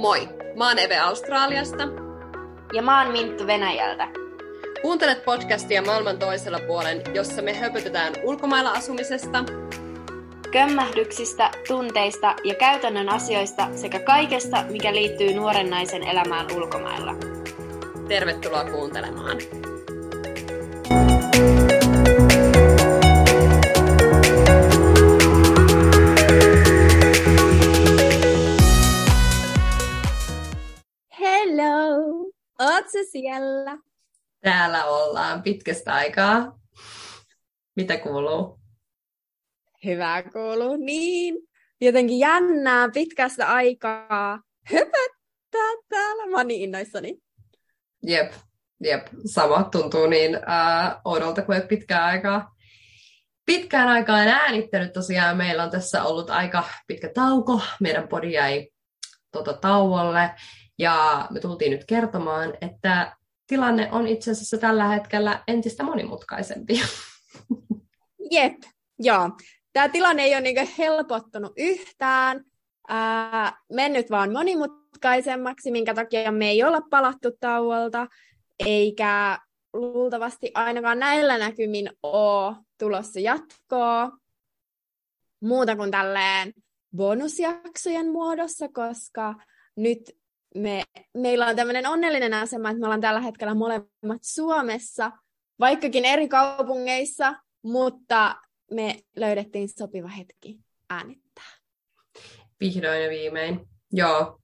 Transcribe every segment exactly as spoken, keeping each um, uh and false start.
Moi! Mä oon Eve Australiasta. Ja mä oon Minttu Venäjältä. Kuuntelet podcastia maailman toisella puolen, jossa me höpötetään ulkomailla asumisesta, kömmähdyksistä, tunteista ja käytännön asioista sekä kaikesta, mikä liittyy nuoren naisen elämään ulkomailla. Tervetuloa kuuntelemaan! Hello! Ootko siellä? Täällä ollaan pitkästä aikaa. Mitä kuuluu? Hyvää kuuluu. Niin, jotenkin jännää pitkästä aikaa höpöttää täällä. Mä oon niin innoissani. Jep, jep. Sama tuntuu niin äh, oudolta kuin pitkään aikaa. Pitkään aikaan äänittänyt tosiaan. Meillä on tässä ollut aika pitkä tauko. Meidän podi jäi tota tauolle. Ja me tultiin nyt kertomaan, että tilanne on itse asiassa tällä hetkellä entistä monimutkaisempi. Jep, joo. Tämä tilanne ei ole niinku helpottunut yhtään, Ää, mennyt vaan monimutkaisemmaksi, minkä takia me ei olla palattu tauolta, eikä luultavasti ainakaan näillä näkymin ole tulossa jatkoa muuta kuin tälleen bonusjaksojen muodossa, koska nyt Me, meillä on tämmöinen onnellinen asema, että me ollaan tällä hetkellä molemmat Suomessa, vaikkakin eri kaupungeissa, mutta me löydettiin sopiva hetki äänittää. Vihdoin ja viimein, joo.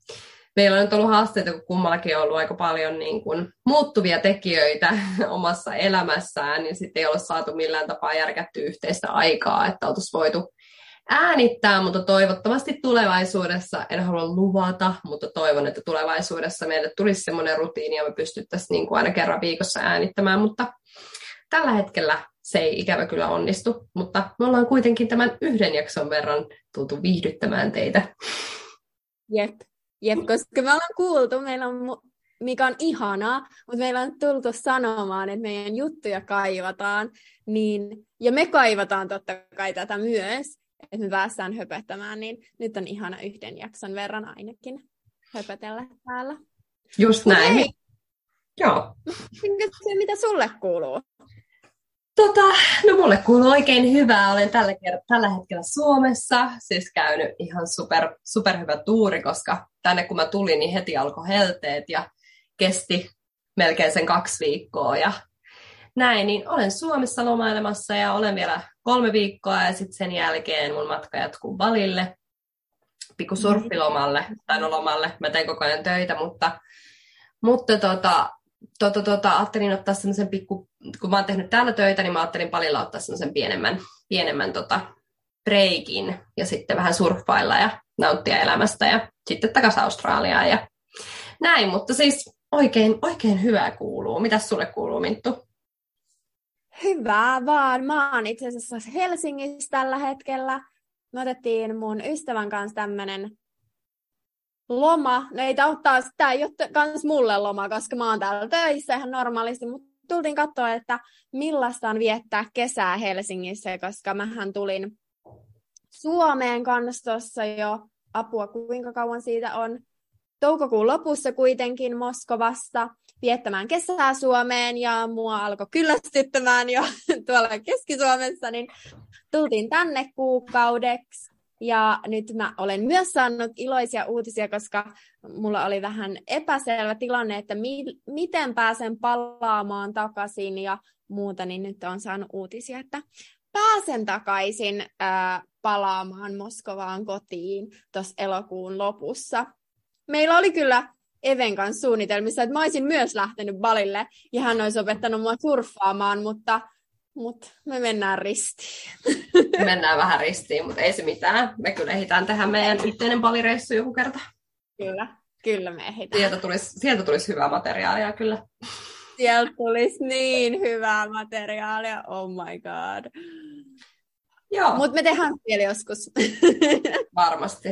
Meillä on nyt ollut haasteita, kun kummallakin on ollut aika paljon niin kuin muuttuvia tekijöitä omassa elämässään, niin sitten ei ole saatu millään tapaa järkättyä yhteistä aikaa, että oltaisiin voitu äänittää, mutta toivottavasti tulevaisuudessa, en halua luvata, mutta toivon, että tulevaisuudessa meille tulisi semmoinen rutiini ja me pystyttäisiin niin kuin aina kerran viikossa äänittämään, mutta tällä hetkellä se ei ikävä kyllä onnistu, mutta me ollaan kuitenkin tämän yhden jakson verran tultu viihdyttämään teitä. Jep, jep, koska me ollaan kuultu, meillä on, mikä on ihanaa, mutta meillä on tultu sanomaan, että meidän juttuja kaivataan, niin, ja me kaivataan totta kai tätä myös, että me päästään höpöttämään, niin nyt on ihana yhden jakson verran ainakin höpötellä täällä. Just näin. Hei. Joo. Mitä sulle kuuluu? Tota, no mulle kuuluu oikein hyvää. Olen tällä, kert- tällä hetkellä Suomessa, siis käynyt ihan super, super hyvä tuuri, koska tänne kun mä tulin, niin heti alkoi helteet ja kesti melkein sen kaksi viikkoa ja näin, niin olen Suomessa lomailemassa ja olen vielä kolme viikkoa ja sitten sen jälkeen mun matka jatkuu Balille, pikku surffilomalle, tai no lomalle, mä teen koko ajan töitä, mutta, mutta tota, tota, tota, ajattelin ottaa semmoisen pikku, kun mä oon tehnyt täällä töitä, niin mä ajattelin Balilla ottaa semmoisen pienemmän, pienemmän tota, breikin ja sitten vähän surffailla ja nauttia elämästä ja sitten takaisin Australiaan ja näin, mutta siis oikein, oikein hyvää kuuluu. Mitäs sulle kuuluu, Minttu? Hyvä vaan. Mä oon itse asiassa Helsingissä tällä hetkellä. Me otettiin mun ystävän kanssa tämmönen loma. No ei tää ole taas, tää ei ole kans mulle loma, koska mä oon täällä töissä ihan normaalisti, mutta tultiin katsoa, että millaista on viettää kesää Helsingissä, koska mähän tulin Suomeen kanssa tuossa jo. Apua, kuinka kauan siitä on? Toukokuun lopussa kuitenkin Moskovasta viettämään kesää Suomeen ja mua alkoi kyllästyttämään jo tuolla Keski-Suomessa, niin tultiin tänne kuukaudeksi ja nyt mä olen myös saanut iloisia uutisia, koska mulla oli vähän epäselvä tilanne, että mi- miten pääsen palaamaan takaisin ja muuta, niin nyt olen saanut uutisia, että pääsen takaisin äh, palaamaan Moskovaan kotiin tuossa elokuun lopussa. Meillä oli kyllä Even kanssa suunnitelmissa, että mä olisin myös lähtenyt Balille ja hän olisi opettanut mua surffaamaan, mutta, mutta me mennään ristiin. Me mennään vähän ristiin, mutta ei se mitään. Me kyllä ehditään tehdä meidän yhteinen Balireissu joku kerta. Kyllä, kyllä me ehditään. Sieltä tulisi, sieltä tulisi hyvää materiaalia kyllä. Sieltä tulisi niin hyvää materiaalia, oh my god. Mutta me tehdään vielä joskus. Varmasti,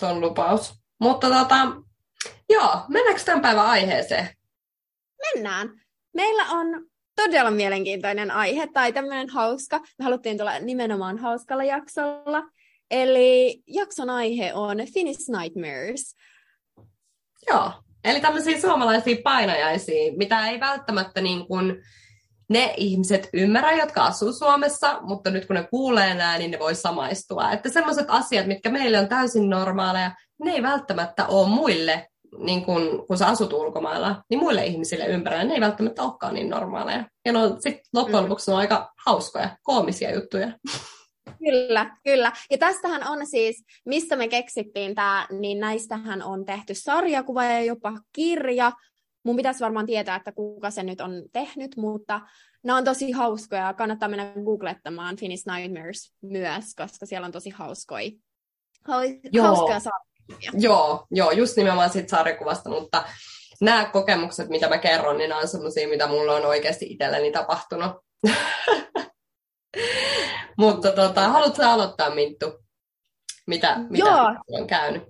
se on lupaus. Mutta tota, joo, mennäänkö tämän päivän aiheeseen? Mennään. Meillä on todella mielenkiintoinen aihe, tai tämmöinen hauska. Me haluttiin tulla nimenomaan hauskalla jaksolla. Eli jakson aihe on Finnish Nightmares. Joo, eli tämmöisiä suomalaisia painajaisia, mitä ei välttämättä niin kuin ne ihmiset ymmärrä, jotka asuu Suomessa, mutta nyt kun ne kuulee nää, niin ne voi samaistua. Että sellaiset asiat, mitkä meille on täysin normaaleja, ne ei välttämättä ole muille, niin kun, kun sä asut ulkomailla, niin muille ihmisille ympärillä ne ei välttämättä olekaan niin normaaleja. Ja no sit loppujen lopuksi ne on aika hauskoja, koomisia juttuja. Kyllä, kyllä. Ja tästähän on siis, mistä me keksittiin tämä, niin näistähän on tehty sarjakuva ja jopa kirja. Mun pitäisi varmaan tietää, että kuka se nyt on tehnyt, mutta nämä on tosi hauskoja. Kannattaa mennä googlettamaan Finnish Nightmares myös, koska siellä on tosi hauskoja, hauskoja sarjakuvia. Joo, joo, just nimenomaan siitä sarjakuvasta, mutta nämä kokemukset, mitä mä kerron, niin nämä on sellaisia, mitä mulla on oikeasti itselleni tapahtunut. Mutta tota, haluatko aloittaa, Minttu? Mitä, mitä on käynyt?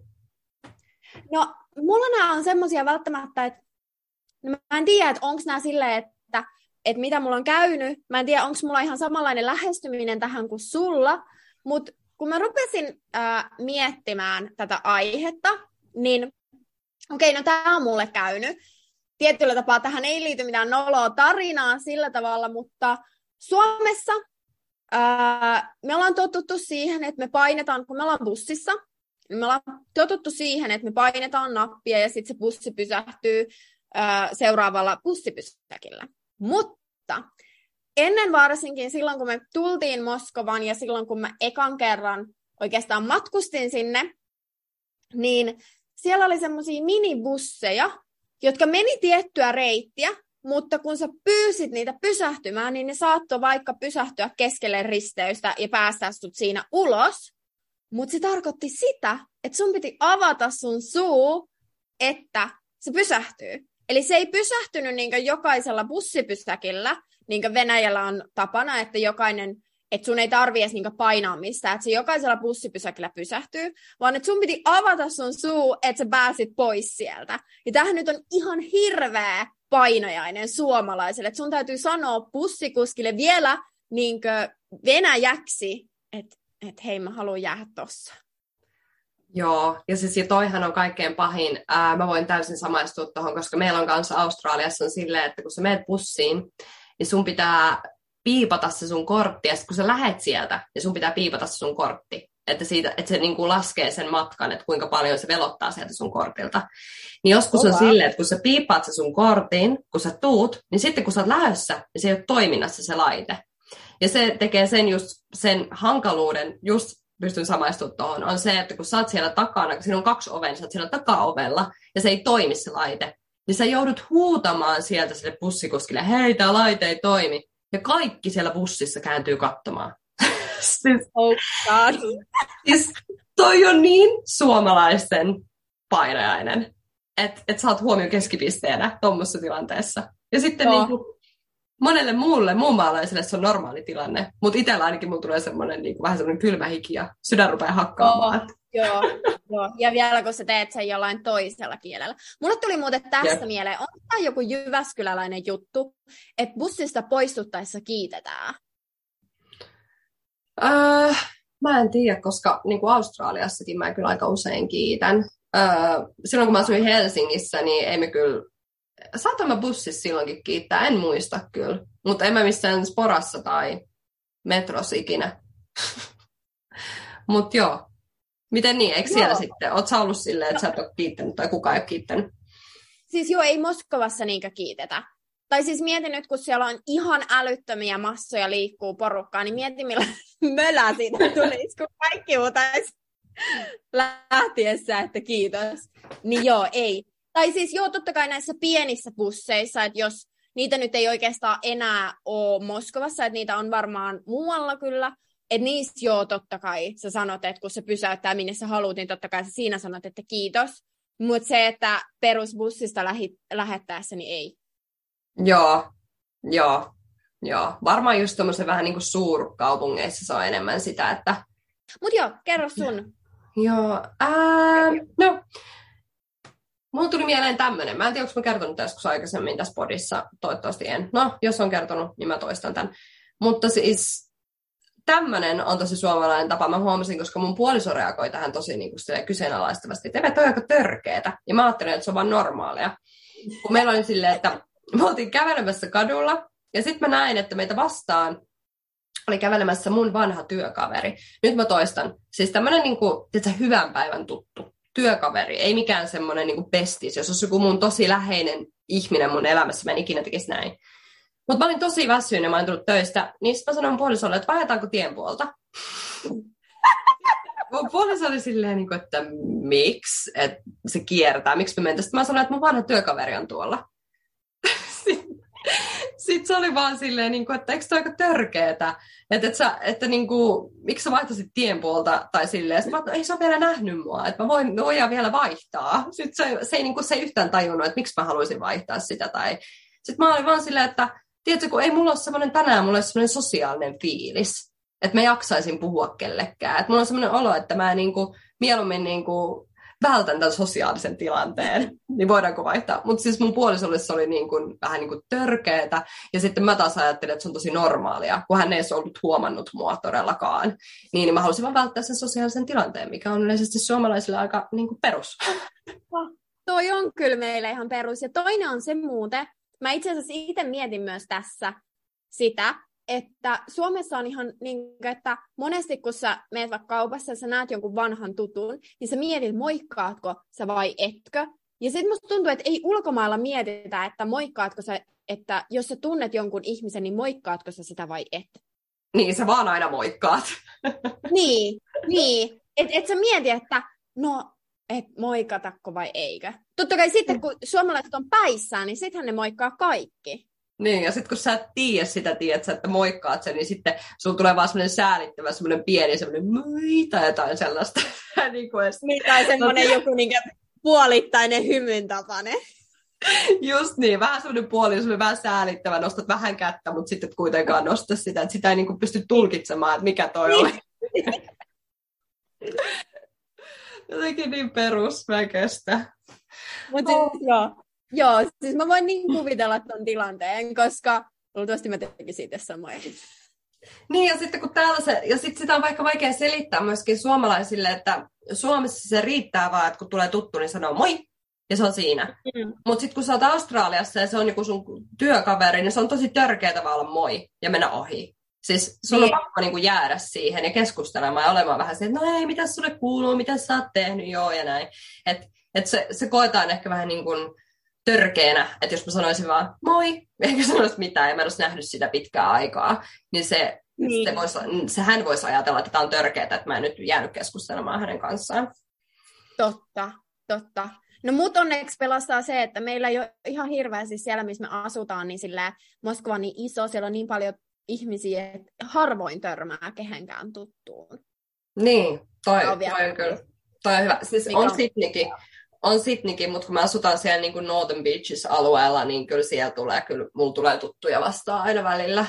No, mulla nämä on semmoisia välttämättä, että no, mä en tiedä, että onko nämä silleen, että, että mitä mulla on käynyt. Mä en tiedä, onko mulla ihan samanlainen lähestyminen tähän kuin sulla. Mutta kun mä rupesin äh, miettimään tätä aihetta, niin okei, okay, no tämä on mulle käynyt. Tietyllä tapaa tähän ei liity mitään noloa tarinaa sillä tavalla, mutta Suomessa äh, me ollaan totuttu siihen, että me painetaan, kun me ollaan bussissa, niin me ollaan totuttu siihen, että me painetaan nappia ja sitten se bussi pysähtyy seuraavalla bussipysäkillä. Mutta ennen varsinkin silloin, kun me tultiin Moskovan ja silloin, kun mä ekan kerran oikeastaan matkustin sinne, niin siellä oli semmoisia minibusseja, jotka meni tiettyä reittiä, mutta kun sä pyysit niitä pysähtymään, niin ne saattoi vaikka pysähtyä keskelle risteystä ja päästää sut siinä ulos. Mutta se tarkoitti sitä, että sun piti avata sun suu, että se pysähtyy. Eli se ei pysähtynyt niin kuin jokaisella bussipysäkillä, niin kuin Venäjällä on tapana, että jokainen, että sun ei tarvitse niin kuin painaa mistään, että se jokaisella bussipysäkillä pysähtyy, vaan että sun piti avata sun suu, että sä pääsit pois sieltä. Ja tämähän nyt on ihan hirveä painajainen suomalaiselle, että sun täytyy sanoa bussikuskille vielä niin kuin venäjäksi, että, että hei, mä haluan jäädä tossa. Joo, ja siis ja toihan on kaikkein pahin. Ää, mä voin täysin samaistua tuohon, koska meillä on kanssa Australiassa on silleen, että kun sä menet bussiin, niin sun pitää piipata se sun kortti, ja sit kun sä lähet sieltä, niin sun pitää piipata se sun kortti. Että, siitä, että se niinku laskee sen matkan, että kuinka paljon se velottaa sieltä sun kortilta. Niin joskus on silleen, että kun sä piipaat se sun kortin, kun sä tuut, niin sitten kun sä oot lähdössä, niin se ei ole toiminnassa se laite. Ja se tekee sen just sen hankaluuden just, pystyn samaistumaan tuohon, on se, että kun sä oot siellä takana, kun siinä on kaksi ovea, niin sä oot siellä takaovella, ja se ei toimi se laite, niin sä joudut huutamaan sieltä sille bussikuskille, hei, tää laite ei toimi, ja kaikki siellä bussissa kääntyy katsomaan. Siis, oh God. Siis toi on niin suomalaisten painajainen, että et sä oot huomioon keskipisteenä tuommoisessa tilanteessa. Ja sitten no. niin kuin, monelle muulle, muun maalaiselle se on normaali tilanne, mutta itsellä ainakin mulla tulee semmoinen niin vähän semmoinen kylmä hiki ja sydän rupeaa hakkaamaan. Oh, joo, joo, ja vielä kun sä teet sen jollain toisella kielellä. Mulle tuli muuten tästä ja. mieleen, on tämä joku jyväskyläläinen juttu, että bussista poistuttaessa kiitetään? Öö, mä en tiedä, koska niin kuin Australiassakin mä kyllä aika usein kiitän. Öö, silloin kun mä asuin Helsingissä, niin ei me kyllä... Saatan mä bussissa silloinkin kiittää, en muista kyllä. Mutta en mä missään sporassa tai metrossa ikinä. Mut joo. Miten niin, eikö siellä joo. sitten? Oot sä ollut silleen, että no. sä et ole kiittänyt tai kukaan ei ole kiittänyt? Siis joo, ei Moskovassa niinkä kiitetä. Tai siis mietin nyt, kun siellä on ihan älyttömiä massoja liikkuu porukkaa, niin mietin millä mölä siitä tulisi, kun kaikki huutaisi lähtiessä, että kiitos. Niin joo, ei. Tai siis joo, totta kai näissä pienissä busseissa, että jos niitä nyt ei oikeastaan enää ole Moskovassa, että niitä on varmaan muualla kyllä, että niistä joo, totta kai sä sanot, että kun se pysäyttää minne sä haluut, niin totta kai sä siinä sanot, että kiitos. Mutta se, että perusbussista lähi- lähettäessä, niin ei. Joo, joo, joo. Varmaan just tommoisen vähän niin kuin suurkaupungeissa se on enemmän sitä, että... Mut joo, kerro sun. Joo, ää, no... Mulla tuli mieleen tämmöinen. Mä en tiedä, onko mä kertonut joskus aikaisemmin tässä podissa. Toivottavasti en. No, jos on kertonut, niin mä toistan tämän. Mutta siis tämmöinen on tosi suomalainen tapa. Mä huomasin, koska mun puoliso reagoi tähän tosi niin kuin kyseenalaistavasti. Eve, toi on aika törkeetä. Ja mä ajattelin, että se on vaan normaalia. Kun meillä oli silleen, että me oltiin kävelemässä kadulla. Ja sitten mä näin, että meitä vastaan oli kävelemässä mun vanha työkaveri. Nyt mä toistan. Siis tämmöinen niin kuin, tiiätkö, hyvän päivän tuttu työkaveri. Ei mikään semmoinen niin kuin bestis. Jos olisi joku mun tosi läheinen ihminen mun elämässä, mä en ikinä tekisi näin. Mutta mä olin tosi väsynyt ja mä olin tullut töistä, niin mä sanoin puolisolle, että vaihdetaanko tien puolta. Mun puoliso oli silleen, että miksi? Että se kiertää, miksi me mentäisiin? Sitten mä sanoin, että mun vanha työkaveri on tuolla. Sitten, sitten se oli vaan silleen, että eikö toi aika törkeetä? Että, et sä, että niin kuin, miksi sä vaihtaisit tien puolta? Tai silleen. Sitten mä ajattelin, ei se ole vielä nähnyt mua, että mä voin, me voidaan vielä vaihtaa. Sitten se, se, ei, niin kuin, se ei yhtään tajunnut, että miksi mä haluaisin vaihtaa sitä. Tai... Sitten mä olin vaan silleen, että tiedätkö, kun ei mulla ole semmoinen tänään, mulla on semmoinen sosiaalinen fiilis, että mä jaksaisin puhua kellekään. Että mulla on semmoinen olo, että mä niinku, mieluummin niinku, vältän tämän sosiaalisen tilanteen, niin voidaanko vaihtaa. Mutta siis mun puolisolle se oli niinku, vähän niinku törkeetä, ja sitten mä taas ajattelin, että se on tosi normaalia, kun hän ei olisi ollut huomannut mua todellakaan. Niin, niin mä halusin vaan välttää sen sosiaalisen tilanteen, mikä on yleisesti suomalaisilla aika niinku, perus. Toi on kyllä meillä ihan perus, ja toinen on se muuten. Mä itse asiassa itse mietin myös tässä sitä, että Suomessa on ihan niin kuin, että monesti kun sä menet vaikka kaupassa ja sä näet jonkun vanhan tutun, niin sä mietit, moikkaatko sä vai etkö. Ja sit musta tuntuu, että ei ulkomailla mietitä, että moikkaatko sä, että jos sä tunnet jonkun ihmisen, niin moikkaatko sä sitä vai et. Niin, sä vaan aina moikkaat. Niin, niin. Et, et sä mieti, että no... että moikatakko vai eikö. Totta kai sitten, kun suomalaiset on päissään, niin sittenhän ne moikkaa kaikki. Niin, ja sitten kun sä et tiedä sitä, tiedät sä, että moikkaat sen, niin sitten sulla tulee vaan semmoinen säälittävä, semmoinen pieni, semmoinen moi, tai jotain sellaista. niin kuin edes... niin, tai semmoinen joku niin puolittainen hymyn tapainen. Just niin, vähän semmoinen puoli, semmoinen vähän säälittävä, nostat vähän kättä, mutta sitten et kuitenkaan nosta sitä, että sitä ei niin kuin pysty tulkitsemaan, että mikä toi oli. Jotenkin niin perus, mä kestä. Mut siis, oh. joo, joo, siis mä voin niin kuvitella ton tilanteen, koska luultavasti mä tekin siitä samoin. Niin, ja sitten kun täällä se, ja sit sitä on vaikka vaikea selittää myöskin suomalaisille, että Suomessa se riittää vaan, että kun tulee tuttu, niin sanoo moi, ja se on siinä. Mm. Mut sit kun sä oot Australiassa ja se on joku sun työkaveri, niin se on tosi törkeetä vaan olla moi ja mennä ohi. Siis sulla on pakko niinku jäädä siihen ja keskustelemaan ja olemaan vähän se, että no ei, mitä sulle kuuluu, mitä sä oot tehnyt, joo ja näin. Että et se, se koetaan ehkä vähän niin kuin törkeänä, että jos mä sanoisin vaan moi, eikä sanoisi mitään ja mä en olisi nähnyt sitä pitkää aikaa, niin, se, niin. Se vois, hän voisi ajatella, että tämä on törkeätä, että mä en nyt jäänyt keskustelemaan hänen kanssaan. Totta, totta. No mut onneksi pelastaa se, että meillä ei ole ihan hirveä siis siellä, missä me asutaan, niin sillä Moskova on niin iso, siellä on niin paljon ihmisiä, että harvoin törmää kehenkään tuttuun. Niin, toi, toi on kyllä. Toi on hyvä. Siis on Sydneykin, on Sydneykin, mutta kun me asutaan siellä niin kuin Northern Beaches-alueella, niin kyllä siellä tulee, kyllä mulla tulee tuttuja vastaan aina välillä.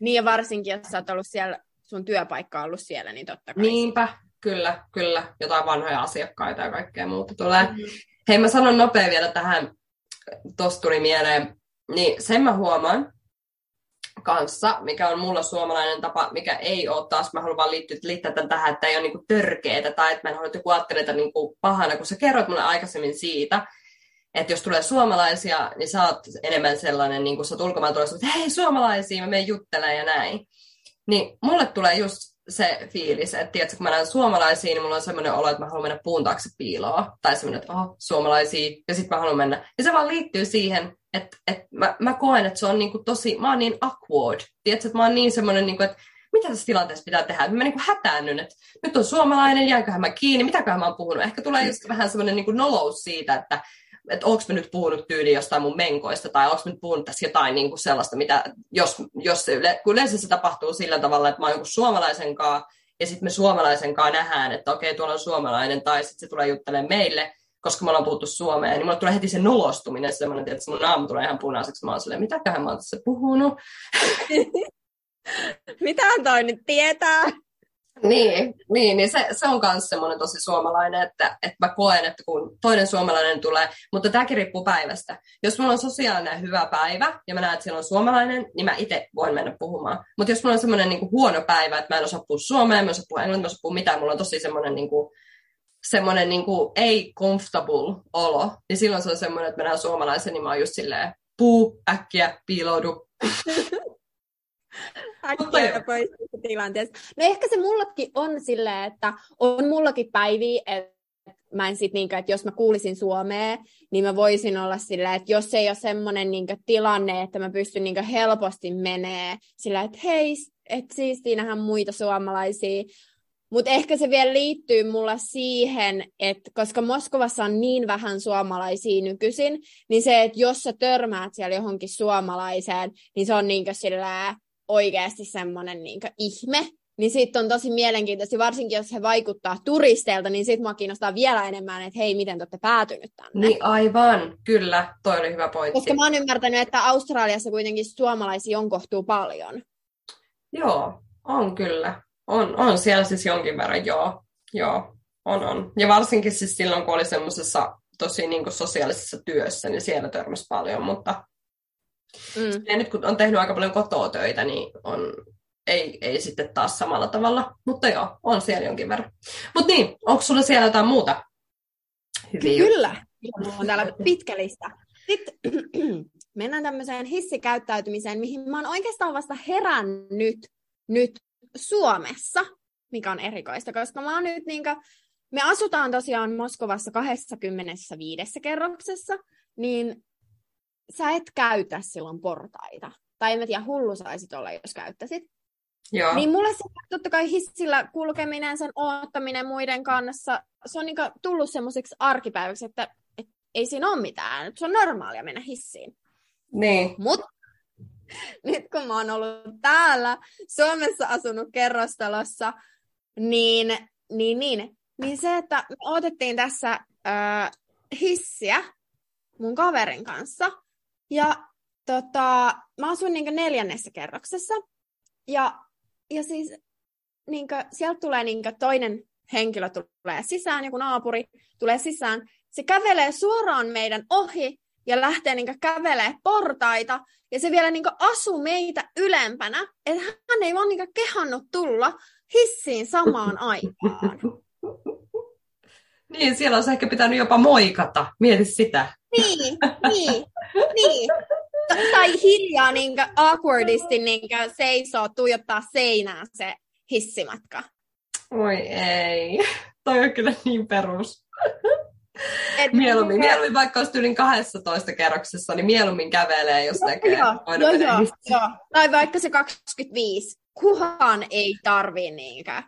Niin ja varsinkin, jos sä oot ollut siellä, sun työpaikka on ollut siellä, niin totta kai. Niinpä, kyllä, kyllä. Jotain vanhoja asiakkaita ja kaikkea muuta tulee. Mm-hmm. Hei, mä sanon nopea vielä tähän, tosta tuli mieleen, niin sen mä huomaan, kanssa, mikä on mulla suomalainen tapa, mikä ei ole taas, mä haluan vaan liittyä, liittää tämän tähän, että ei ole niinku törkeetä tai että mä en halua joku ajattelemaan tätä niinku pahana, kun sä kerroit mulle aikaisemmin siitä, että jos tulee suomalaisia, niin sä oot enemmän sellainen, niin kun sä oot ulkomaan tulossa, että hei suomalaisia, mä menen juttelemaan ja näin. Niin mulle tulee just se fiilis, että tiedätkö, kun mä näen suomalaisia, niin mulla on semmoinen olo, että mä haluan mennä puun taakse piiloon, tai semmoinen, että oh, suomalaisia, ja sit mä haluan mennä. Ja se vaan liittyy siihen, että et mä, mä koen, että se on niinku tosi, mä oon niin awkward, tiedätkö, että mä oon niin semmoinen, niinku, että mitä tässä tilanteessa pitää tehdä, että mä niinku hätäännyn, että nyt on suomalainen, jäänköhän mä kiinni, mitäköhän mä oon puhunut, ehkä tulee just vähän semmoinen niinku nolous siitä, että että onko mä nyt puhunut tyyliin jostain mun menkoista, tai onko mä nyt puhunut tässä jotain niin kuin sellaista, mitä, jos, jos se yle, kun yleensä se tapahtuu sillä tavalla, että mä oon joku suomalaisen kaa, ja sitten me suomalaisen kaa nähdään, että okei, tuolla on suomalainen, tai sitten se tulee juttelemaan meille, koska me ollaan puhuttu suomea, niin mulle tulee heti se nolostuminen, semmoinen, että mun naamu tulee ihan punaiseksi, mä oon silleen, mitäköhän mä oon tässä puhunut? Mitähän toi nyt tietää? Niin, niin, niin se, se on myös semmoinen tosi suomalainen, että, että mä koen, että kun toinen suomalainen tulee, mutta tämäkin riippuu päivästä. Jos mulla on sosiaalinen hyvä päivä ja mä näen, että siellä on suomalainen, niin mä itse voin mennä puhumaan. Mutta jos mulla on semmoinen niin kuin huono päivä, että mä en osaa puhua suomea, mä en osaa puhua englantia, mä en osaa puhua mitään, mulla on tosi semmoinen niin kuin, semmoinen niin kuin ei comfortable olo, niin silloin se on semmoinen, että mä näen suomalaisen, niin mä oon just silleen, puu, äkkiä, piiloudu. Äkkiä pois tilanteessa. No ehkä se mullakin on silleen, että on mullakin päiviä, että mä en sit niinkö, että jos mä kuulisin suomea, niin mä voisin olla silleen, että jos ei ole semmoinen niinkö tilanne, että mä pystyn niinkö helposti menee silleen, että hei, että siistiinähän muita suomalaisia. Mutta ehkä se vielä liittyy mulla siihen, että koska Moskovassa on niin vähän suomalaisia nykyisin, niin se, että jos sä törmäät siellä johonkin suomalaiseen, niin se on niinkö silleen oikeasti semmoinen niinkö ihme. Niin sitten on tosi mielenkiintoista, varsinkin jos he vaikuttaa turisteilta, niin sitten mua kiinnostaa vielä enemmän, että hei, miten te olette päätynyt tänne. Niin aivan, kyllä, toi oli hyvä pointti. Koska mä oon ymmärtänyt, että Australiassa kuitenkin suomalaisia on kohtuu paljon. Joo, on kyllä. On, on siellä siis jonkin verran, joo, joo, on, on. Ja varsinkin siis silloin, kun oli semmoisessa tosi niin kuin sosiaalisessa työssä, niin siellä törmäsi paljon, mutta mm. ja nyt kun on tehnyt aika paljon kotoa töitä, niin on, ei, ei sitten taas samalla tavalla, mutta joo, on siellä jonkin verran. Mutta niin, onko sulla siellä jotain muuta? Hyviä Kyllä, minulla on täällä pitkä lista. Sitten mennään tämmöiseen hissikäyttäytymiseen, mihin mä oon oikeastaan vasta herännyt nyt. Suomessa, mikä on erikoista, koska mä oon nyt niinkä, me asutaan tosiaan Moskovassa kaksikymmentäviisi kerroksessa, niin sä et käytä silloin portaita. Tai en mä tiedä, hullu saisit olla, jos käyttäisit. Joo. Niin mulle se totta kai hissillä kulkeminen, sen oottaminen muiden kanssa, se on niinkä tullut semmoiseksi arkipäiväksi, että et, ei siinä ole mitään, se on normaalia mennä hissiin. Niin. Mutta nyt kun mä oon ollut täällä Suomessa asunut kerrostalossa, niin, niin, niin, niin se, että me odotettiin tässä äh, hissiä mun kaverin kanssa. Ja tota, mä asun niinkö neljännessä kerroksessa. Ja, ja siis niinkö, sieltä tulee niinkö toinen henkilö tulee sisään, joku naapuri tulee sisään. Se kävelee suoraan meidän ohi. Ja lähtee niinku kävelee portaita. Ja se vielä niinku asuu meitä ylempänä. Että hän ei vaan niinku kehannut tulla hissiin samaan aikaan. Niin, siellä olisi ehkä pitänyt jopa moikata. Mieti sitä. Niin, niin, niin. Tai hiljaa niinku awkwardisti niinku seisoo, tuijottaa seinään se hissimatka. Oi ei. Toi on kyllä niin perus. Et mieluummin, mikä... mieluummin, vaikka olisi tyylin kahdessatoista kerroksessa, niin mieluummin kävelee, jos joo, näkee. Joo, joo, joo. Tai vaikka se kaksikymmentäviisi. Kuhan ei tarvii niinkään.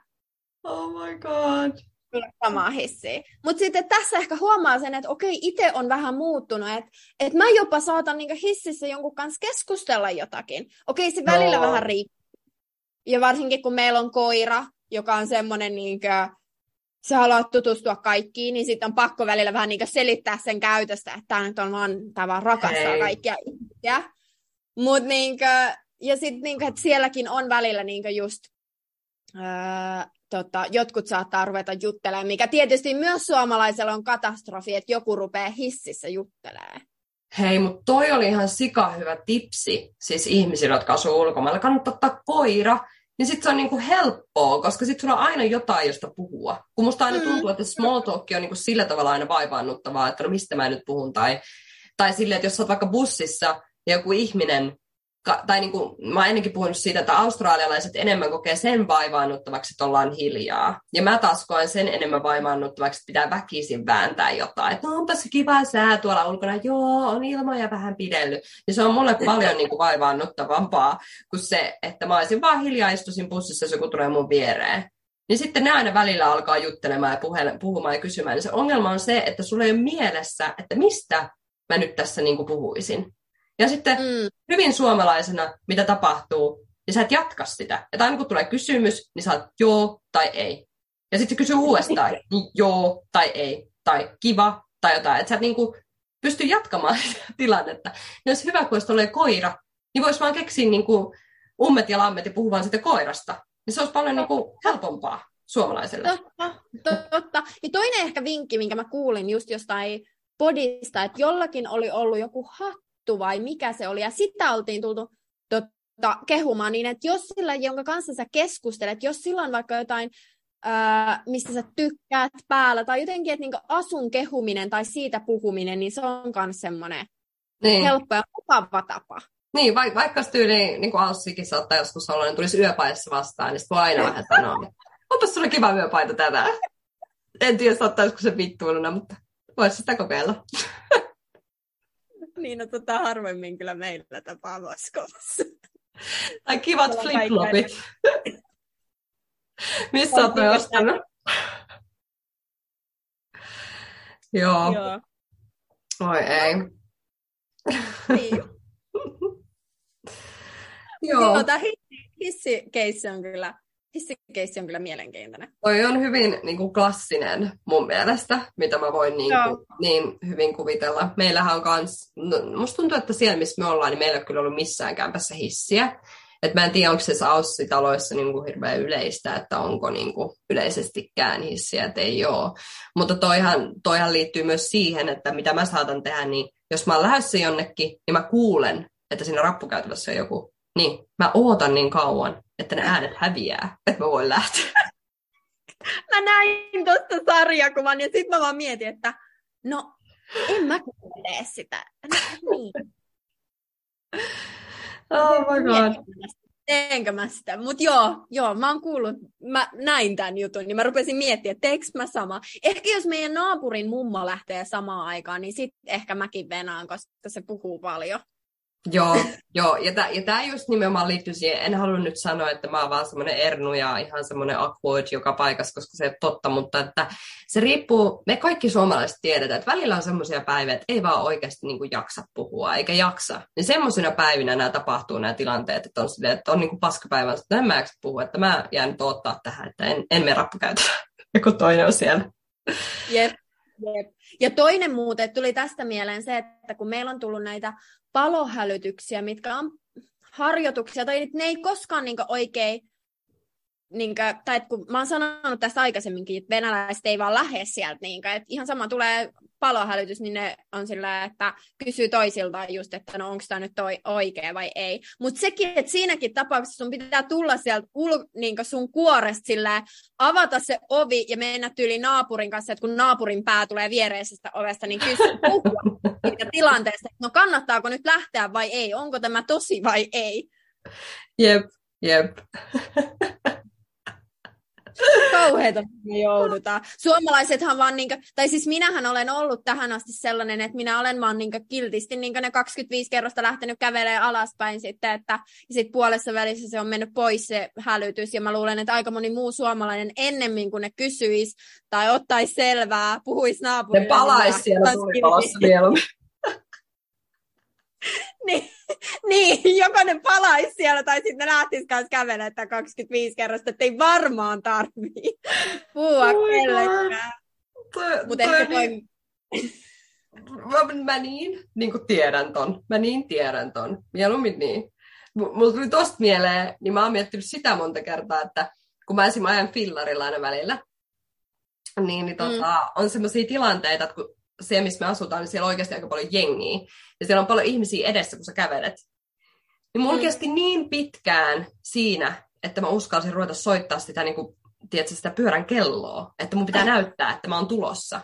Oh my god. Kyllä samaa hissiä. Mutta sitten tässä ehkä huomaa sen, että okei, itse on vähän muuttunut. Että et mä jopa saatan niinku hississä jonkun kanssa keskustella jotakin. Okei, se välillä no. vähän riippuu. Ja varsinkin, kun meillä on koira, joka on semmoinen niinkään... Sä haluat tutustua kaikkiin, niin sitten on pakko välillä vähän niin selittää sen käytöstä, että tämä nyt on vaan, tämä vaan rakastaa Hei. kaikkia ihmisiä. Mut niin kuin, ja sitten niin kuin, että sielläkin on välillä niin kuin just, ää, tota, jotkut saattaa ruveta juttelemaan, mikä tietysti myös suomalaisella on katastrofi, että joku rupeaa hississä juttelemaan. Hei, mutta toi oli ihan sika hyvä tipsi, siis ihmisillä, jotka asuu ulkomailla, kannattaa ottaa koira. Niin sit se on niinku helppoa, koska sit sulla on aina jotain, josta puhua. Kun musta aina tuntuu, että small talk on niinku sillä tavalla aina vaivaannuttavaa, että no mistä mä nyt puhun. Tai, tai silleen, että jos sä oot vaikka bussissa ja joku ihminen, tai niinku, mä oon ennenkin puhunut siitä, että australialaiset enemmän kokee sen vaivaannuttavaksi, että ollaan hiljaa. Ja mä taas koen sen enemmän vaivaannuttavaksi, että pitää väkisin vääntää jotain. Että onpa se kiva sää tuolla ulkona, joo, on ilmoja vähän pidellyt. Ja se on mulle paljon niinku vaivaannuttavampaa kuin se, että mä olisin vaan hiljaa, istuisin bussissa, jos joku tulee mun viereen. Niin sitten ne aina välillä alkaa juttelemaan ja puhe- puhumaan ja kysymään. Ja se ongelma on se, että sulla ei ole mielessä, että mistä mä nyt tässä niinku puhuisin. Ja sitten mm. hyvin suomalaisena, mitä tapahtuu, niin sä et jatka sitä. Että aina kun tulee kysymys, niin sä oot joo tai ei. Ja sitten se kysyy uudestaan, niin joo tai ei, tai kiva tai jotain. Että sä et niinku pysty jatkamaan sitä tilannetta. Ja olisi hyvä, kun olisi koira, niin voisi vaan keksiä niinku ummet ja lammet ja puhua vaan siitä koirasta. niin se olisi paljon niin kuin helpompaa suomalaiselle. Totta, totta. Ja toinen ehkä vinkki, minkä mä kuulin just jostain podista, että jollakin oli ollut joku hattu vai mikä se oli, ja sitä oltiin tultu totta, kehumaan, niin että jos sillä, jonka kanssa sä keskustelet, jos sillä on vaikka jotain, Öö, mistä sä tykkäät päällä, tai jotenkin, että niinku asun kehuminen tai siitä puhuminen, niin se on myös semmoinen niin helppo ja mukava tapa. Niin, va- vaikka tyyli, niin kuin Aussikin saattaa joskus olla, niin tulisi yöpaidassa vastaan, niin sitten voi aina vähän sanoa, että onpas sulla kiva yöpaita tänään. En tiedä, saattaisiko se vittuiluna, mutta voisi sitä kokeilla. Niin, no tota harvemmin kyllä meillä tapaa Moskovassa. Tai kivat flip-flopit. Missä olet me ostanut? Joo. Joo. Oi ei. Niin. Joo. Joo, tämä hissikeissi on kyllä, hissikeissi on kyllä mielenkiintoinen. Toi on hyvin niin kuin klassinen mun mielestä, mitä mä voin niin, kuin, niin hyvin kuvitella. Meillähän on kans, no, musta tuntuu, että siellä missä me ollaan, niin meillä ei ole kyllä ollut missään kämpässä hissiä. Et mä en tiedä, onko se aussitaloissa niinku hirveän yleistä, että onko niinku yleisestikään hissiä, että ei ole. Mutta toihan, toihan liittyy myös siihen, että mitä mä saatan tehdä, niin jos mä oon lähdössä jonnekin, niin mä kuulen, että siinä rappukäytävässä on joku. Niin mä ootan niin kauan, että ne äänet häviää, että mä voin lähteä. Mä näin tuosta sarjakuvan ja sit mä vaan mietin, että no en mä kuulee sitä. Niin. Oh my god. Teenkö mä sitä? Mut joo, joo, mä oon kuullut, mä näin tämän jutun, niin mä rupesin miettimään, että teekö mä sama. Ehkä jos meidän naapurin mummo lähtee samaan aikaan, niin sit ehkä mäkin venaan, koska se puhuu paljon. Joo, joo. Ja tää, ja tää just nimenomaan liittyy siihen, en halua nyt sanoa, että mä oon vaan semmonen ernu ja ihan semmonen awkward joka paikassa, koska se ei ole totta, mutta että se riippuu, me kaikki suomalaiset tiedetään, että välillä on semmoisia päiviä, että ei vaan oikeasti niinku jaksa puhua, eikä jaksa. Niin semmoisina päivinä nämä tapahtuu, nämä tilanteet, että on silleen, että on niinku paskapäivä, että en mä jaksa puhua, että mä jään nyt odottaa tähän, että en, en mene rappukäytävään, kun toinen on siellä. Jep. Jep. Ja toinen muuten, että tuli tästä mieleen se, että kun meillä on tullut näitä palohälytyksiä, mitkä on harjoituksia, tai ne ei koskaan niinku oikein, niinku, tai kun mä oon sanonut tästä aikaisemminkin, että venäläiset ei vaan lähde sieltä, niinku, että ihan sama tulee palohälytys, niin ne on sillä, että kysyy toisiltaan just, että no onko tämä nyt toi oikea vai ei. Mutta sekin, että siinäkin tapauksessa sun pitää tulla sieltä ul, niin sun kuoresta sillä, avata se ovi ja mennä tyyli naapurin kanssa, että kun naapurin pää tulee viereisestä ovesta, niin kysyy tilanteesta, että no kannattaako nyt lähteä vai ei, onko tämä tosi vai ei. Jep, jep. Kauheita me joudutaan. Suomalaisethan vaan, niinku, tai siis minähän olen ollut tähän asti sellainen, että minä olen vaan niinku kiltisti niinku ne kaksikymmentäviisi kerrosta lähtenyt kävelemään alaspäin sitten, että sit puolessa välissä se on mennyt pois se hälytys, ja mä luulen, että aika moni muu suomalainen ennemmin kuin ne kysyisi tai ottaisi selvää, puhuisi naapurille. Ne palaisi siellä tulipalossa mieluummin. Niin, niin, joko ne palaisi siellä tai sitten ne lähtisi kanssa kävelemään tämä kaksikymmentäviisi kerrosta, että ei varmaan tarvii puhua kellekään. Mutta ehkä toi... Mä niin, niin kuin tiedän ton. Mä niin tiedän ton. Mieluummin niin. Mulla tuli tosta mieleen, niin mä oon miettinyt sitä monta kertaa, että kun mä esim. Ajan fillarilla aina välillä, niin, niin tota, mm. on semmoisia tilanteita, että kun se, missä me asutaan, niin siellä on oikeasti aika paljon jengiä. Ja siellä on paljon ihmisiä edessä, kun sä kävelet. Niin mulla mm. kesti niin pitkään siinä, että mä uskalsin ruveta soittaa sitä, niin kuin, tiedätkö, sitä pyörän kelloa. Että mun pitää näyttää, että mä oon tulossa.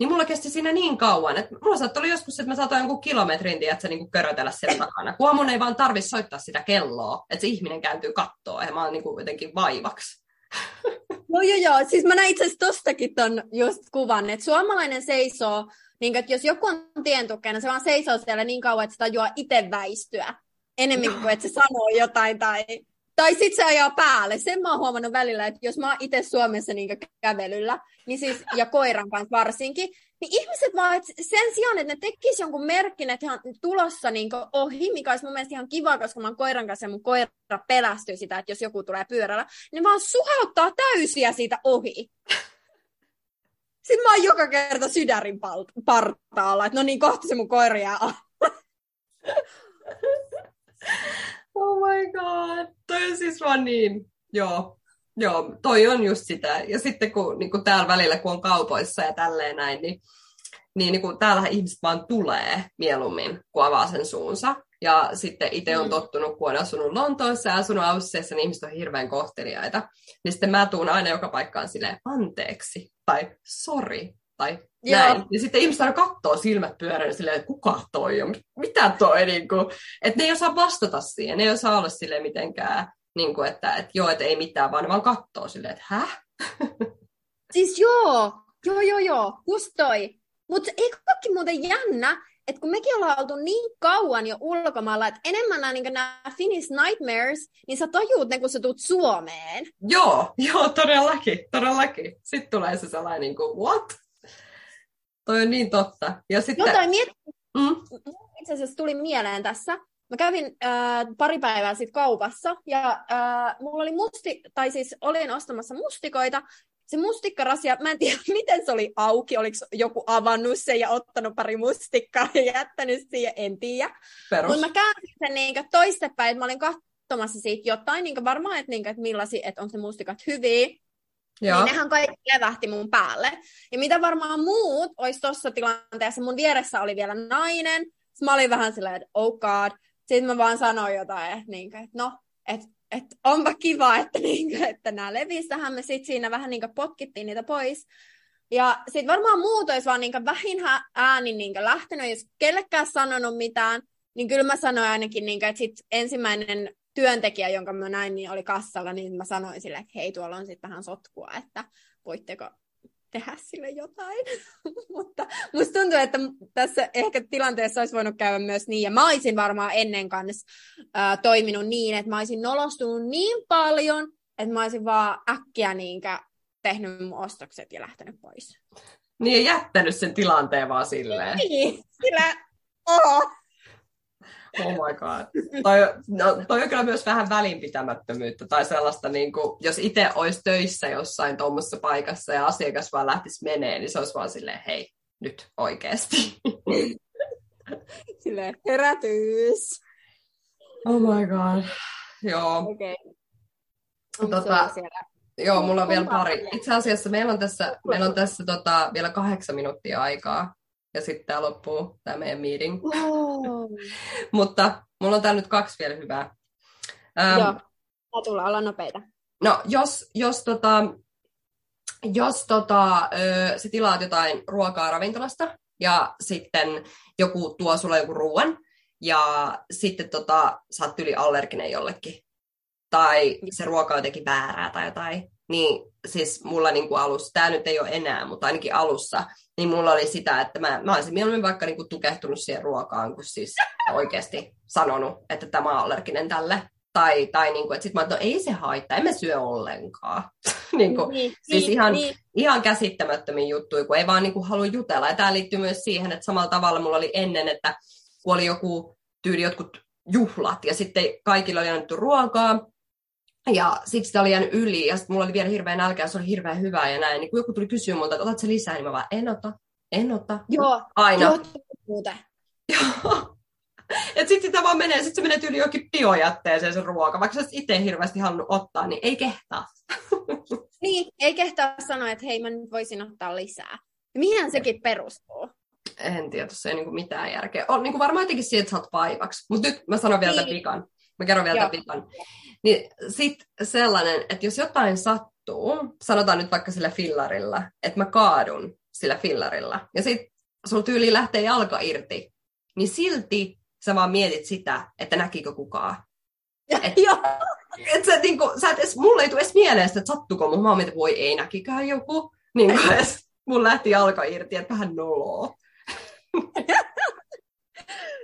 Niin mulla kesti siinä niin kauan, että mulla saattoi olla joskus, että mä saatoin jonkun kilometrin, tiedätkö, niin kuin körötellä sen takana. Kun mun ei vaan tarvitse soittaa sitä kelloa, että se ihminen kääntyy kattoon. Ja mä oon niin kuin jotenkin vaivaksi. No joo joo, siis mä näin itse asiassa tostakin ton just kuvan, että suomalainen seisoo, niin että jos joku on tientukkeena, se vaan seisoo siellä niin kauan, että se tajuaa itse väistyä, enemmän kuin että se sanoo jotain, tai, tai sit se ajaa päälle. Sen mä oon huomannut välillä, että jos mä oon itse Suomessa niin kävelyllä, niin siis, ja koiran kanssa varsinkin, niin ihmiset vaan, että sen sijaan, että ne tekisivät jonkun merkin, että he on tulossa niin ohi, mikä olisi mun mielestä ihan kiva, koska mä oon koiran kanssa ja mun koira pelästyy sitä, että jos joku tulee pyörällä, niin vaan suhauttaa täysiä siitä ohi. Sitten mä oon joka kerta sydärin partaalla, että no niin, kohta se mun koira jää alla. Oh my god, toi on siis vaan niin, joo. Joo, toi on just sitä. Ja sitten kun niin täällä välillä, kun on kaupoissa ja tälleen näin, niin, niin, niin kuin täällähän ihmiset vaan tulee mieluummin, kun avaa sen suunsa. Ja sitten itse on tottunut, kun on asunut Lontoossa ja asunut Australiassa, niin ihmiset on hirveän kohteliaita. Niin sitten mä tuun aina joka paikkaan silleen anteeksi tai sori tai näin. Joo. Ja sitten ihmiset aina kattoo silmät pyöränä silleen, että kuka toi on, mitä toi. Niin kuin, että ne ei osaa vastata siihen, ne ei osaa olla silleen mitenkään. Niin kuin, että, että joo, että ei mitään, vaan vaan kattoo silleen, että häh? Siis joo, joo, joo, joo, just toi. Mutta eikö olekin muuten jännä, että kun mekin ollaan oltu niin kauan jo ulkomailla, että enemmän nämä, niin nämä Finnish Nightmares, niin sä tajuut ne, kun sä tuut Suomeen. Joo, joo, todellakin, todellakin. Sitten tulee se sellainen, niin kuin, what? Toi on niin totta. Ja sitten... Jotain miettiä, mm? itse asiassa tuli mieleen tässä. Mä kävin äh, pari päivää sitten kaupassa ja äh, mulla oli musti, tai siis olin ostamassa mustikoita. Se mustikkarasia, mä en tiedä miten se oli auki, oliko joku avannut sen ja ottanut pari mustikkaa ja jättänyt siihen, en tiedä. Mutta mä käänsin sen niinkä toistepäin, että mä olin katsomassa siitä jotain, niinkä varmaan, että, niinkä, että millaisia, että onko se mustikat hyviä. Joo. Niin nehän kaikki levähti mun päälle. Ja mitä varmaan muut olisi tuossa tilanteessa, mun vieressä oli vielä nainen, mä olin vähän silleen, että oh god. Sitten mä vaan sanoin jotain, että, niinkö, että no, että, että onpa kiva, että, niinkö, että nämä levisi tähän. Me sitten siinä vähän niinkö potkittiin niitä pois. Ja sitten varmaan muut olisi vaan niinkö vähin ääni niinkö lähtenyt. Jos kellekään sanonut mitään, niin kyllä mä sanoin ainakin, niinkö, että sit ensimmäinen työntekijä, jonka mä näin, niin oli kassalla. Niin mä sanoin sille, että hei, tuolla on sitten vähän sotkua, että voitteko tehdä sille jotain. Mutta musta tuntuu, että tässä ehkä tilanteessa olisi voinut käydä myös niin, ja mä olisin varmaan ennen kanssa äh, toiminut niin, että mä olisin nolostunut niin paljon, että mä olisin vaan äkkiä niinkä tehnyt mun ostokset ja lähtenyt pois. Niin ja jättänyt sen tilanteen vaan silleen. Niin, sillä oho. Oh my god. Toi, no, toi on kyllä myös vähän välinpitämättömyyttä tai sellaista, niin kuin, jos itse olisi töissä jossain tuommoisessa paikassa ja asiakas vaan lähtisi menee, niin se olisi vaan silleen, hei, nyt oikeasti. Silleen herätys. Oh my god. Joo. Okei. Okay. Tota, joo, mulla on vielä pari. Itse asiassa meillä on tässä, meillä on tässä tota, vielä kahdeksan minuuttia aikaa. Ja sitten tämä loppuu, tämä meidän meeting. Wow. Mutta mulla on täällä nyt kaksi vielä hyvää. Ähm, Joo, tää tulee olla nopeita. No, jos, jos, tota, jos tota, ö, sä tilaat jotain ruokaa ravintolasta, ja sitten joku tuo sulle joku ruoan, ja sitten tota, sä oot yli allerginen jollekin, tai se ruoka on jotenkin väärää tai jotain, niin siis mulla niin kuin alussa, tämä nyt ei ole enää, mutta ainakin alussa, niin mulla oli sitä, että mä, mä olisin mieluummin vaikka niin kuin tukehtunut siihen ruokaan, kun siis oikeasti sanonut, että tämä on allerginen tälle. Tai, tai niin kuin, että sit mä ajattelin, no ei se haittaa, emme syö ollenkaan. niin kuin, niin, siis niin, ihan, niin. ihan käsittämättömiä juttuja, kun ei vaan niin kuin halua jutella. Ja tämä liittyy myös siihen, että samalla tavalla mulla oli ennen, että kun oli joku tyyli jotkut juhlat ja sitten kaikilla oli annettu ruokaa, ja sitten sitä oli jäänyt yli, ja sitten mulla oli vielä hirveän nälkä, ja se oli hirveän hyvää, ja näin. Niin kun joku tuli kysyä multa, että otatko lisää, niin mä vaan, en ota, en ota. Joo, aina. Muuta. Joo. Et sitten sitä vaan menee, sitten se menee yli jokin biojätteeseen se ruoka, vaikka sä itse hirveästi halunnut ottaa, niin ei kehtaa. Niin, ei kehtaa sanoa, että hei, mä nyt voisin ottaa lisää. Mihin sekin perustuu? En tiedä, se ei niinku mitään järkeä. On niinku varmaan jotenkin siitä, että sä oot vaivaksi. Mutta nyt mä sanon vielä tämän vikan. Mä kerron vielä tämän vikan. Niin sit sellainen, että jos jotain sattuu, sanotaan nyt vaikka sillä fillarilla, että mä kaadun sillä fillarilla, ja sit sulla tyyliin lähtee jalka irti, niin silti sä vaan mietit sitä, että näkikö kukaan. Et, et sä, niin kun, sä et edes, mulle ei tule edes mieleen sitä, että sattuko, mutta mä oon mietin, voi ei näkikään joku. Niin kun edes, mun lähti jalka irti, että vähän noloo.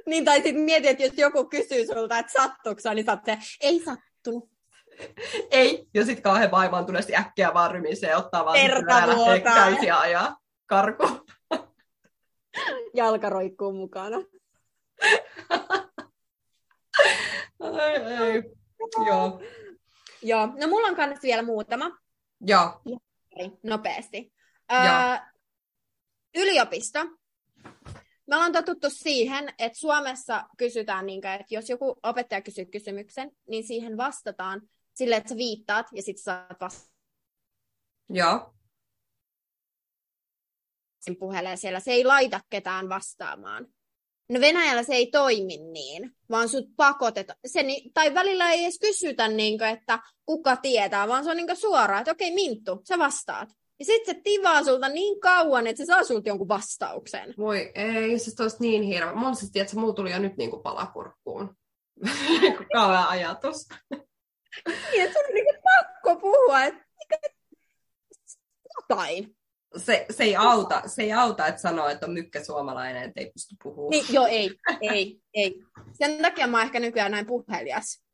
Niin, tai sit mietit, että jos joku kysyy sulta, että sattuksaan, niin sä oot se, ei sattu. Tullut. Ei, ja sitten kauhean vaivaantuneesti äkkiä vaan rymisee, ottaa vaan käysiä ajaa karkuun. Jalka roikkuu mukana. Ai, ai. Joo. Joo. No mulla on kannassa vielä muutama. Joo. Nopeasti. Öö, yliopisto. Me ollaan totuttu siihen, että Suomessa kysytään, että jos joku opettaja kysyy kysymyksen, niin siihen vastataan. Silleen, että sä viittaat ja sit saat vastaan. Joo. Sen puhelee siellä. Se ei laita ketään vastaamaan. No Venäjällä se ei toimi niin, vaan sut pakotetaan. Tai välillä ei edes kysytä, niin kuin, että kuka tietää, vaan se on niin kuin suoraan, että okei Minttu, sä vastaat. Ja sit se tivaa sulta niin kauan, että se saa sulta jonkun vastauksen. Voi ei, se olisi niin hirveä. Mulla siis, tiedätkö, mulla tuli jo nyt niin kuin palakurkkuun. Kauan ajatus. Niin, se on niin kuin pakko puhua, että jotain. Se, se, ei auta, se ei auta, että sanoo, että on mykkä suomalainen, että ei pysty puhumaan. Niin, joo, ei, ei, ei. Sen takia mä oon ehkä nykyään näin puhelias.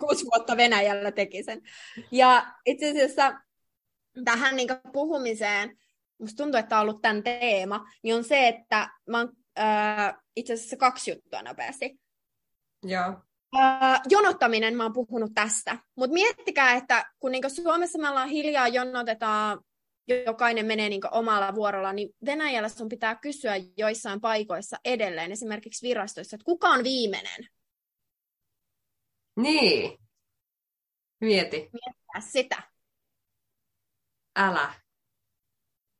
Kuusi vuotta Venäjällä teki sen. Ja itse asiassa tähän niin puhumiseen, musta tuntuu, että on ollut tämän teema, niin on se, että mä oon äh, itse asiassa kaksi juttua nopeasti. Joo. Äh, jonottaminen, mä oon puhunut tästä. Mutta miettikää, että kun niin Suomessa me ollaan hiljaa jonotetaan, jokainen menee niin kuin omalla vuorolla, niin Venäjällä sun pitää kysyä joissain paikoissa edelleen, esimerkiksi virastoissa, että kuka on viimeinen? Niin. Mieti. Mietitää sitä. Älä.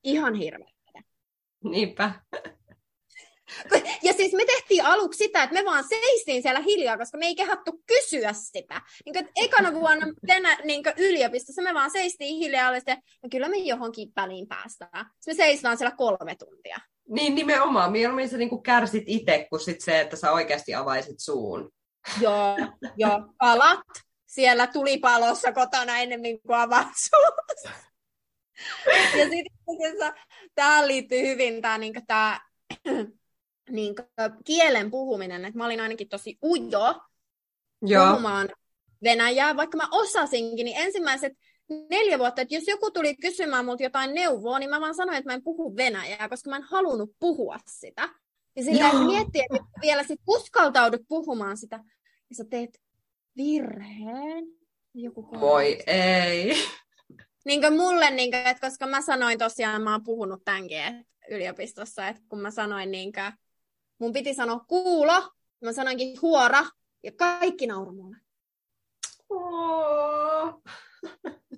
Ihan hirveä. Niinpä. Ja siis me tehtiin aluksi sitä, että me vaan seistiin siellä hiljaa, koska me ei kehattu kysyä sitä. Niin kuin, ekana vuonna tänä, niin kuin yliopistossa me vaan seistiin hiljaa, ja sitten, no kyllä me johonkin väliin päästään. Sitten me seistään siellä kolme tuntia. Niin nimenomaan. Mieluummin sä niin kuin kärsit itse, kuin sit se, että sä oikeasti avaisit suun. Joo, joo. Palat siellä tulipalossa kotona ennemmin kuin avaat suun. Ja sitten tämä liittyy hyvin, tämä... Niin niin kielen puhuminen, että mä olin ainakin tosi ujo Joo. puhumaan venäjää, vaikka mä osasinkin, niin ensimmäiset neljä vuotta, että jos joku tuli kysymään multa jotain neuvoa, niin mä vaan sanoin, että mä en puhu venäjää, koska mä en halunnut puhua sitä. Ja silleen miettii, että vielä sit uskaltaudut puhumaan sitä, ja sä teet virheen. Joku Voi ei. Niin kuin mulle, niin kuin, että koska mä sanoin tosiaan, mä oon puhunut tämänkin yliopistossa, että kun mä sanoin niin kuin, mun piti sanoa kuulo, mä sanoinkin huora, ja kaikki nauroi mulle. Oh.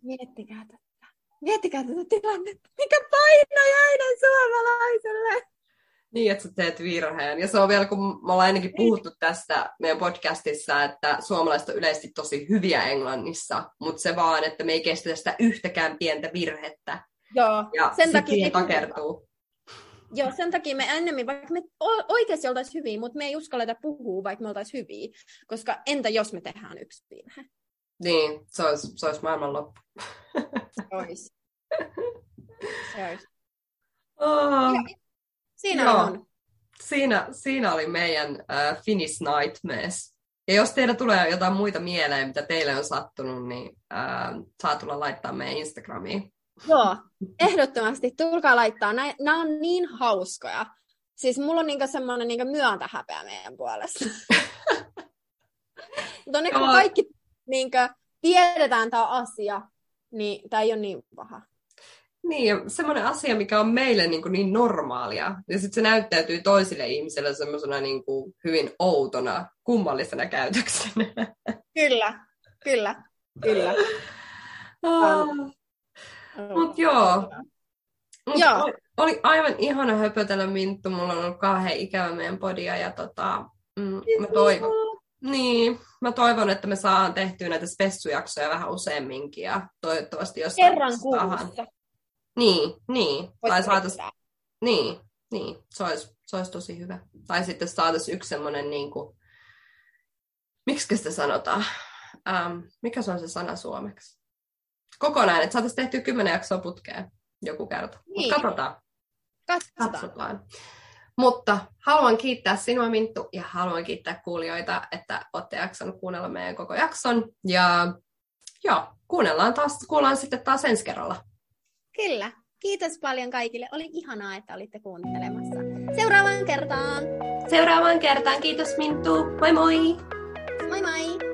Miettikää tätä. Miettikää tätä tilannetta, mikä painajainen suomalaiselle. Niin, että sä teet virheen. Ja se on vielä, kun me ollaan ainakin puhuttu tästä meidän podcastissa, että suomalaiset on yleisesti tosi hyviä Englannissa, mutta se vaan, että me ei kestä sitä yhtäkään pientä virhettä. Joo, ja sen takia takertuu. Joo, sen takia me ennemmin, vaikka me oikeasti oltaisiin hyviä, mutta me ei uskalleta puhua, vaikka me oltaisiin hyviä, koska entä jos me tehdään yksi virhe? Niin, se olisi, se olisi maailman loppu. Se olisi. Se olisi. Oh. Siinä, Joo, on. Siinä, siinä oli meidän uh, Finnish Nightmares. Ja jos teillä tulee jotain muita mieleen, mitä teille on sattunut, niin uh, saa tulla laittaa meidän Instagramiin. Joo, ehdottomasti. Tulkaa laittaa. Nämä on niin hauskoja. Siis mulla on niinku semmoinen niinku myöntä häpeä meidän puolesta. Mutta onneksi kun kaikki niinku, tiedetään tämä asia, niin tämä ei ole niin paha. Niin, ja semmoinen asia, mikä on meille niin, niin normaalia, ja sitten se näyttäytyy toisille ihmisille semmoisena niin hyvin outona, kummallisena käytöksenä. Kyllä, kyllä, kyllä. Ah. Mutta joo. Mut joo. Oli aivan ihana höpötellä, Minttu, mulla on ollut kauhean ikävä meidän podia, ja tota, mm, mä toivon, niin, mä toivon, että me saadaan tehtyä näitä spessujaksoja vähän useamminkin, ja toivottavasti jossain kerran kuulossa. Niin, niin. Tai saatais... niin, niin. Se olisi, se olisi tosi hyvä. Tai sitten saataisiin yksi semmoinen, niin kuin... miksikä sitä sanotaan? Ähm, mikä se on se sana suomeksi? Kokonaan, että saataisiin tehtyä kymmenen jaksoa putkeen joku kerta. Niin. Mut katsotaan. Katsotaan. Katsotaan. Mutta haluan kiittää sinua, Minttu, ja haluan kiittää kuulijoita, että olette jaksanut kuunnella meidän koko jakson. Ja joo, kuunnellaan taas, kuullaan sitten taas ensi kerralla. Kyllä. Kiitos paljon kaikille. Oli ihanaa, että olitte kuuntelemassa. Seuraavaan kertaan. Seuraavaan kertaan. Kiitos Minttu. Moi moi. Moi moi.